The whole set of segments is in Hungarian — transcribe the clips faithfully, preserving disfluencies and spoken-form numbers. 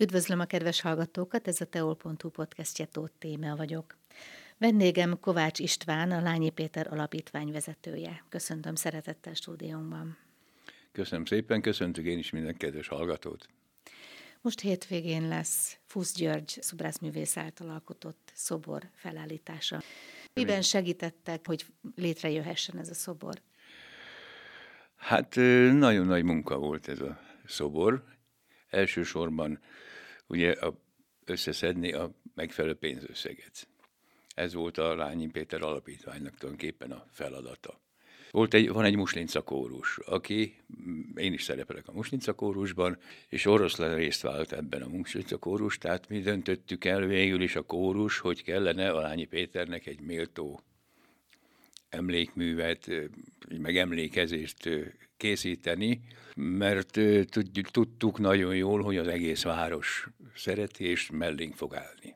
Üdvözlöm a kedves hallgatókat, ez a teol pont hu podcastje, Tóth Téma vagyok. Vendégem Kovács István, a Lányi Péter alapítvány vezetője. Köszöntöm szeretettel stúdiónkban. Köszönöm szépen, köszöntök én is minden kedves hallgatót. Most hétvégén lesz Fusz György szobrászművész által alkotott szobor felállítása. Miben segítettek, hogy létrejöhessen ez a szobor? Hát nagyon nagy munka volt ez a szobor. Elsősorban ugye a, összeszedni a megfelelő pénzösszeget. Ez volt a Lányi Péter alapítványnak tulajdonképpen a feladata. Volt egy, van egy muslinca kórus, aki, én is szerepelek a muslinca kórusban, és oroszlán részt vállalt ebben a muslinca kórus, tehát mi döntöttük el végül is a kórus, hogy kellene a Lányi Péternek egy méltó emlékművet, megemlékezést készíteni, mert tudtuk nagyon jól, hogy az egész város szereti és mellénk fog állni.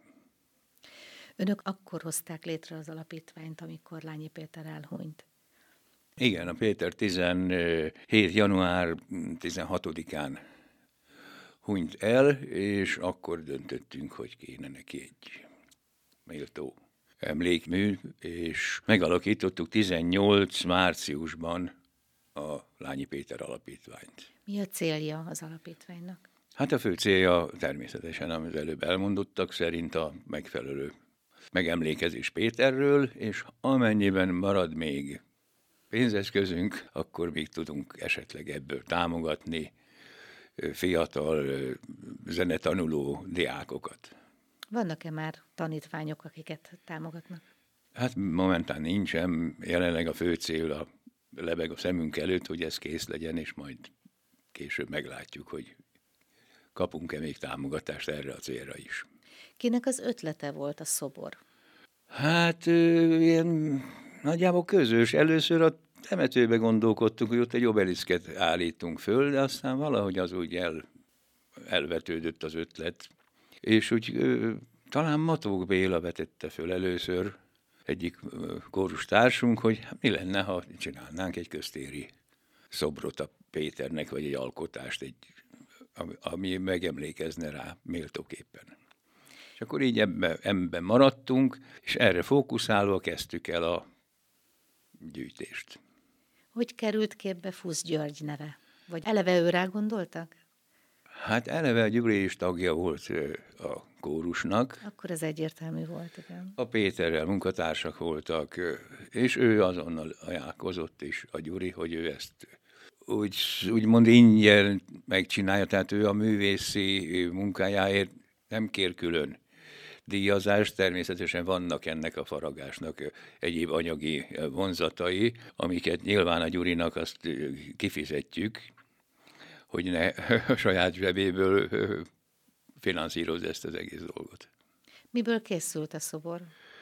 Önök akkor hozták létre az alapítványt, amikor Lányi Péter elhunyt? Igen, a Péter tizenhét január tizenhatodikán hunyt el, és akkor döntöttünk, hogy kéne neki egy méltó emlékmű, és megalakítottuk tizennyolc márciusban a Lányi Péter alapítványt. Mi a célja az alapítványnak? Hát a fő célja természetesen, amit előbb elmondottak, szerint a megfelelő megemlékezés Péterről, és amennyiben marad még pénzeszközünk, akkor még tudunk esetleg ebből támogatni fiatal zenetanuló diákokat. Vannak-e már tanítványok, akiket támogatnak? Hát momentán nincsen. Jelenleg a fő cél a lebeg a szemünk előtt, hogy ez kész legyen, és majd később meglátjuk, hogy kapunk-e még támogatást erre a célra is. Kinek az ötlete volt a szobor? Hát ilyen nagyjából közös. Először a temetőbe gondolkodtunk, hogy ott egy obeliszket állítunk föl, de aztán valahogy az úgy el, elvetődött az ötlet. És úgy talán Matók Béla vetette föl először egyik kórustársunk, hogy mi lenne, ha csinálnánk egy köztéri szobrot a Péternek, vagy egy alkotást, egy, ami megemlékezne rá méltóképpen. És akkor így ebben ebbe maradtunk, és erre fókuszálva kezdtük el a gyűjtést. Hogy került képbe Fusz György neve? Vagy eleve őrá gondoltak? Hát eleve Gyuri is tagja volt a kórusnak. Akkor ez egyértelmű volt, igen. A Péterrel munkatársak voltak, és ő azonnal ajánlkozott is a Gyuri, hogy ő ezt úgy, úgymond ingyen megcsinálja, tehát ő a művészi munkájáért nem kér külön díjazást, természetesen vannak ennek a faragásnak egyéb anyagi vonzatai, amiket nyilván a Gyurinak azt kifizetjük, hogy ne a saját zsebéből finanszírozza ezt az egész dolgot. Miből készült a szobor?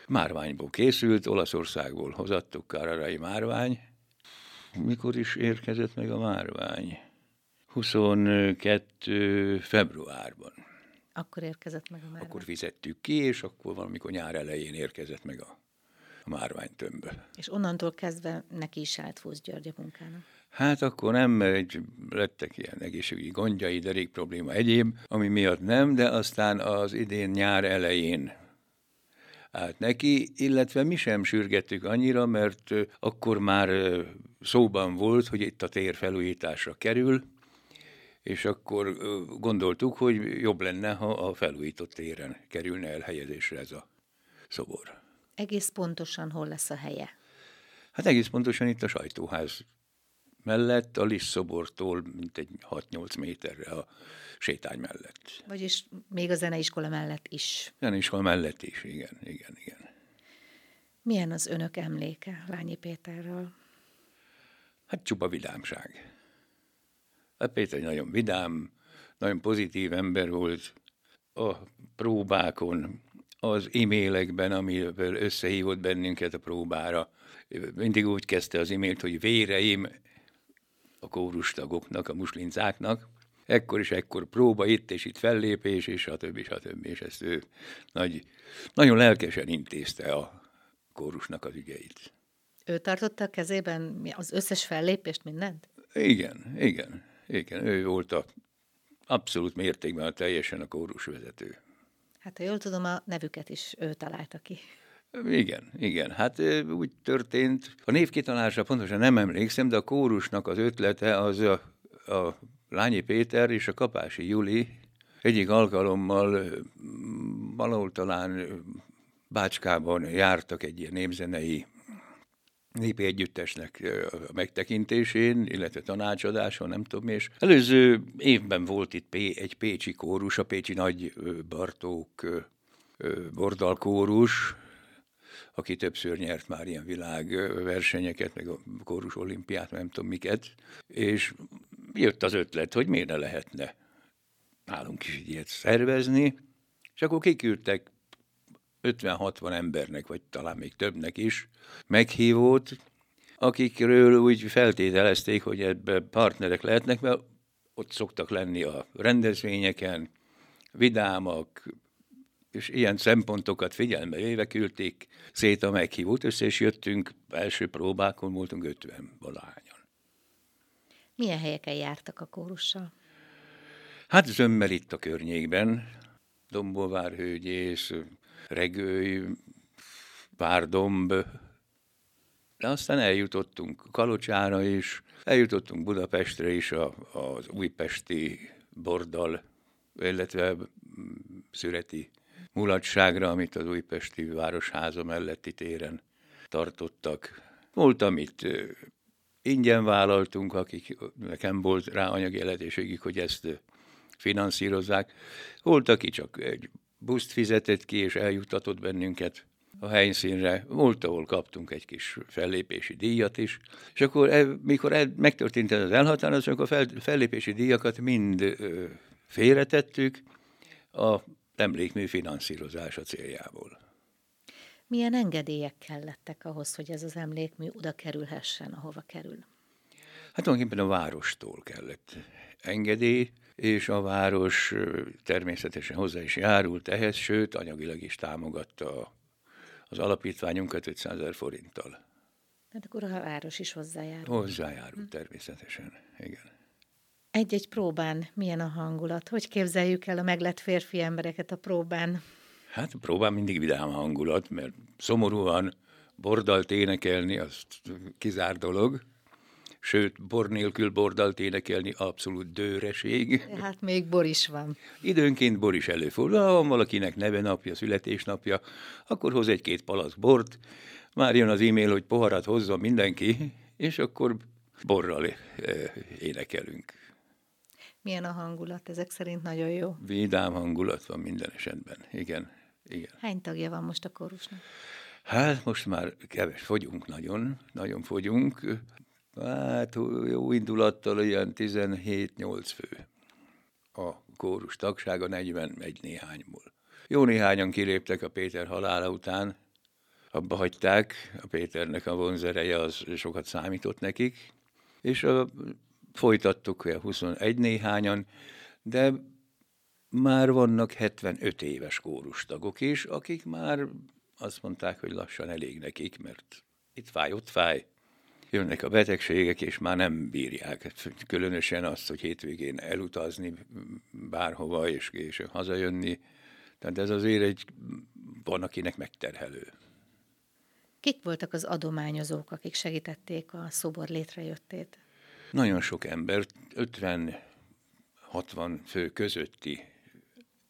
Márványból készült, Olaszországból hozattuk, kararai márvány. Mikor is érkezett meg a márvány? huszonkettő februárban. Akkor érkezett meg a márvány? Akkor fizettük ki, és akkor valamikor nyár elején érkezett meg a, a márványtömbből. És onnantól kezdve neki is állt Fusz György a munkának? Hát akkor nem, mert lettek ilyen egészségügyi gondjai, derék probléma egyéb, ami miatt nem, de aztán az idén nyár elején állt neki, illetve mi sem sürgettük annyira, mert akkor már szóban volt, hogy itt a tér felújításra kerül, és akkor gondoltuk, hogy jobb lenne, ha a felújított téren kerülne el helyezésre ez a szobor. Egész pontosan hol lesz a helye? Hát egész pontosan itt a sajtóház mellett, a Liszt szobortól mintegy hat-nyolc méterre a sétány mellett. Vagyis még a zeneiskola mellett is. Zeneiskola mellett is, igen, igen, igen. Milyen az önök emléke Lányi Péterről? Hát csupa vidámság. A Péter nagyon vidám, nagyon pozitív ember volt a próbákon, az e-mailekben, amiből összehívott bennünket a próbára. Mindig úgy kezdte az e-mailt, hogy véreim, a kórustagoknak, a muslincáknak. Ekkor és ekkor próba, itt és itt fellépés, és stb. Stb. És ezt ő nagy, nagyon lelkesen intézte a kórusnak az ügyeit. Ő tartotta a kezében az összes fellépést, mindent? Igen, igen. igen. Ő volt a, abszolút mértékben a teljesen a kórusvezető. Hát ha jól tudom, a nevüket is ő találta ki. Igen, igen. Hát úgy történt. A névkitalálásra pontosan nem emlékszem, de a kórusnak az ötlete az a, a Lányi Péter és a Kapási Juli egyik alkalommal valahol talán Bácskában jártak egy ilyen népzenei népi együttesnek a megtekintésén, illetve tanácsadáson, nem tudom, és előző évben volt itt egy pécsi kórus, a pécsi nagy Bartók bordalkórus, aki többször nyert már ilyen világversenyeket, meg a kórus olimpiát, nem tudom miket, és jött az ötlet, hogy miért ne lehetne nálunk is ilyet szervezni, és akkor kiküldtek ötven-hatvan embernek, vagy talán még többnek is meghívót, akikről úgy feltételezték, hogy ebben partnerek lehetnek, mert ott szoktak lenni a rendezvényeken, vidámak, és ilyen szempontokat figyelme véve küldték szét a meghívót össze, és jöttünk, első próbákon voltunk ötven valahányan. Milyen helyeken jártak a kórussal? Hát zömmel itt a környékben, Dombóvárhőgyész, Regőj, Várdomb, de aztán eljutottunk Kalocsára is, eljutottunk Budapestre is, a, az újpesti bordal, illetve szüreti mulatságra, amit az újpesti városháza melletti téren tartottak. Volt, amit ingyen vállaltunk, akik nekem volt rá anyagi lehetőségük, hogy ezt finanszírozzák. Volt, aki csak egy buszt fizetett ki, és eljuttatott bennünket a helyszínre. Volt, ahol kaptunk egy kis fellépési díjat is, és akkor, mikor megtörtént ez az elhatározás, akkor a fellépési díjakat mind félretettük a emlékmű finanszírozása céljából. Milyen engedélyek kellettek ahhoz, hogy ez az emlékmű oda kerülhessen, ahova kerül? Hát tulajdonképpen a várostól kellett engedély, és a város természetesen hozzá is járult ehhez, sőt, anyagilag is támogatta az alapítványunkat ötszázezer forinttal. Tehát akkor a város is hozzájárult. Hozzájárult, hm. természetesen, igen. Egy-egy próbán milyen a hangulat? Hogy képzeljük el a meglett férfi embereket a próbán? Hát a próbán mindig vidám hangulat, mert szomorúan bordalt énekelni, az kizár dolog. Sőt, bor nélkül bordalt énekelni abszolút dőreség. Hát még bor is van. Időnként bor is előfordul. Ha valakinek nevenapja, születésnapja, akkor hoz egy-két palack bort. Már jön az e-mail, hogy poharat hozza mindenki, és akkor borral énekelünk. Milyen a hangulat? Ezek szerint nagyon jó. Vidám hangulat van minden esetben. Igen, igen. Hány tagja van most a kórusnak? Hát most már keves, fogyunk nagyon, nagyon fogyunk. Hát jó indulattal ilyen tizenhét-nyolc fő a kórus tagsága, negyvenegy néhányból. Jó néhányan kiléptek a Péter halála után, abba hagyták, a Péternek a vonzereje az sokat számított nekik, és a, folytattuk olyan huszonegy néhányan, de már vannak hetvenöt éves kórustagok is, akik már azt mondták, hogy lassan elég nekik, mert itt fáj, ott fáj. Jönnek a betegségek, és már nem bírják. Különösen azt, hogy hétvégén elutazni bárhova, és később hazajönni. Tehát ez azért egy, van, akinek megterhelő. Kik voltak az adományozók, akik segítették a szobor létrejöttét? Nagyon sok ember, ötven-hatvan fő közötti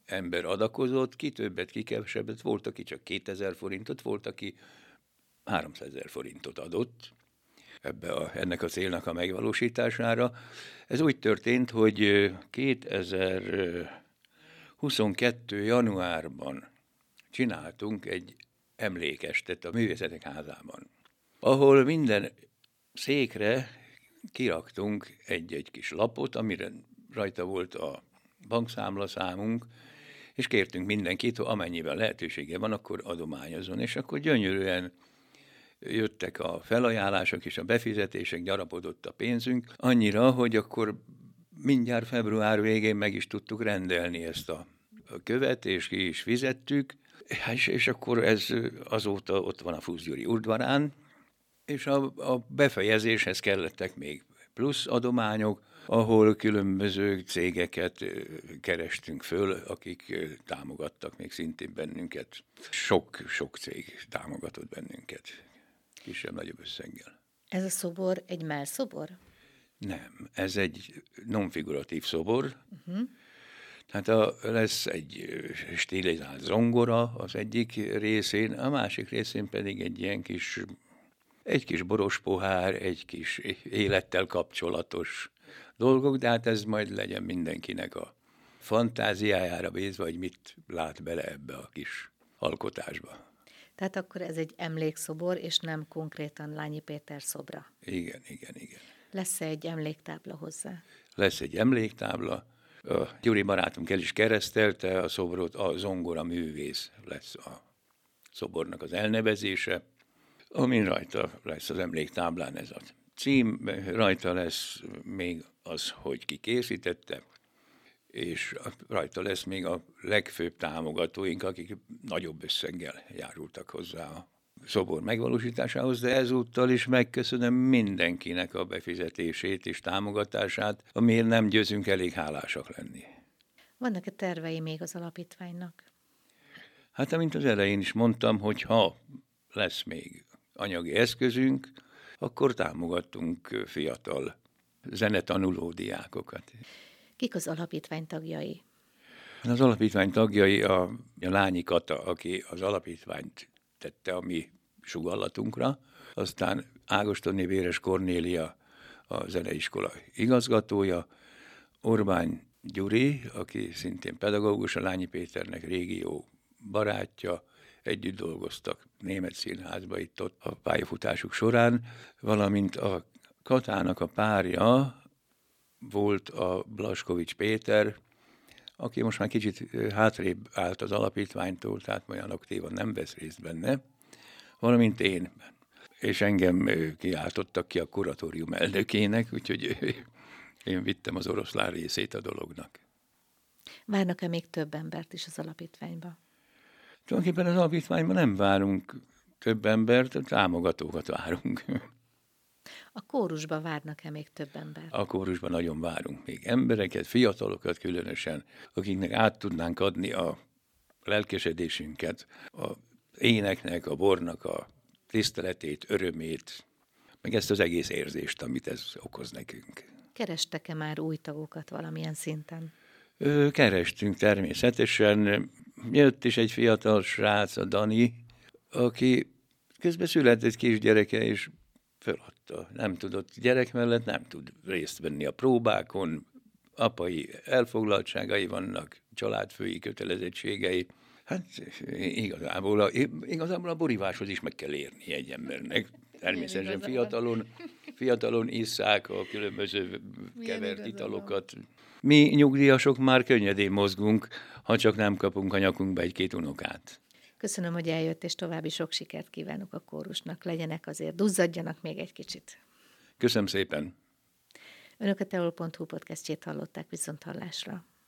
ember adakozott, ki többet, ki kevesebbet, volt, aki csak kétezer forintot, volt, aki háromszázezer forintot adott ebbe a, ennek a célnak a megvalósítására. Ez úgy történt, hogy kétezer-huszonkettő. januárban csináltunk egy emlékestet a Művészetek Házában, ahol minden székre kiraktunk egy-egy kis lapot, amire rajta volt a bankszámlaszámunk, és kértünk mindenkit, hogy amennyiben lehetősége van, akkor adományozon, és akkor gyönyörűen jöttek a felajánlások és a befizetések, gyarapodott a pénzünk, annyira, hogy akkor mindjárt február végén meg is tudtuk rendelni ezt a követ, és ki is fizettük, és, és akkor ez azóta ott van a Fusz Győri udvarán, és a, a befejezéshez kellettek még plusz adományok, ahol különböző cégeket kerestünk föl, akik támogattak még szintén bennünket. Sok-sok cég támogatott bennünket, kisebb-nagyobb összeggel. Ez a szobor egy mellszobor? Nem, ez egy nonfiguratív szobor. Uh-huh. Tehát a, lesz egy stilizált zongora az egyik részén, a másik részén pedig egy ilyen kis, egy kis boros pohár, egy kis élettel kapcsolatos dolgok, de hát ez majd legyen mindenkinek a fantáziájára bízva, hogy mit lát bele ebbe a kis alkotásba. Tehát akkor ez egy emlékszobor, és nem konkrétan Lányi Péter szobra. Igen, igen, igen. Lesz-e egy emléktábla hozzá? Lesz egy emléktábla. A Gyuri barátunk el is keresztelte a szobrot, a zongora művész lesz a szobornak az elnevezése, amin rajta lesz az emléktáblán ez a cím, rajta lesz még az, hogy ki készítette, és rajta lesz még a legfőbb támogatóink, akik nagyobb összeggel járultak hozzá a szobor megvalósításához, de ezúttal is megköszönöm mindenkinek a befizetését és támogatását, amiért nem győzünk elég hálásak lenni. Vannak-e tervei még az alapítványnak? Hát, amint az elején is mondtam, hogy ha lesz még anyagi eszközünk, akkor támogattunk fiatal zenetanuló diákokat. Kik az alapítvány tagjai? Az alapítvány tagjai a, a Lányi Kata, aki az alapítványt tette a mi sugallatunkra, aztán Ágostoni Véres Kornélia, a zeneiskola igazgatója, Orbán Gyuri, aki szintén pedagógus, a Lányi Péternek régió barátja, együtt dolgoztak német színházba itt ott a pályafutásuk során, valamint a Katának a párja volt a Blaskovics Péter, aki most már kicsit hátrébb állt az alapítványtól, tehát olyan aktívan nem vesz részt benne, valamint én. És engem kiáltottak ki a kuratórium elnökének, úgyhogy én vittem az oroszlán részét a dolognak. Várnak-e még több embert is az alapítványba? Tulajdonképpen az alapítványban nem várunk több embert, támogatókat várunk. A kórusban várnak-e még több embert? A kórusban nagyon várunk még embereket, fiatalokat különösen, akiknek át tudnánk adni a lelkesedésünket, a éneknek, a bornak a tiszteletét, örömét, meg ezt az egész érzést, amit ez okoz nekünk. Kerestek-e már új tagokat valamilyen szinten? Ö, kerestünk természetesen. Jött is egy fiatal srác, a Dani, aki közben született kisgyereke, és föladta. Nem tudott gyerek mellett, nem tud részt venni a próbákon, apai elfoglaltságai vannak, családfői kötelezettségei. Hát igazából a, igazából a boríváshoz is meg kell érni egy embernek. Természetesen fiatalon, fiatalon isszák a különböző kevert italokat. Mi nyugdíjasok már könnyedén mozgunk, ha csak nem kapunk a nyakunkba egy-két unokát. Köszönöm, hogy eljött, és további sok sikert kívánok a kórusnak. Legyenek azért, duzzadjanak még egy kicsit. Köszönöm szépen. Önök a teol pont hu podcastjét hallották, viszont hallásra.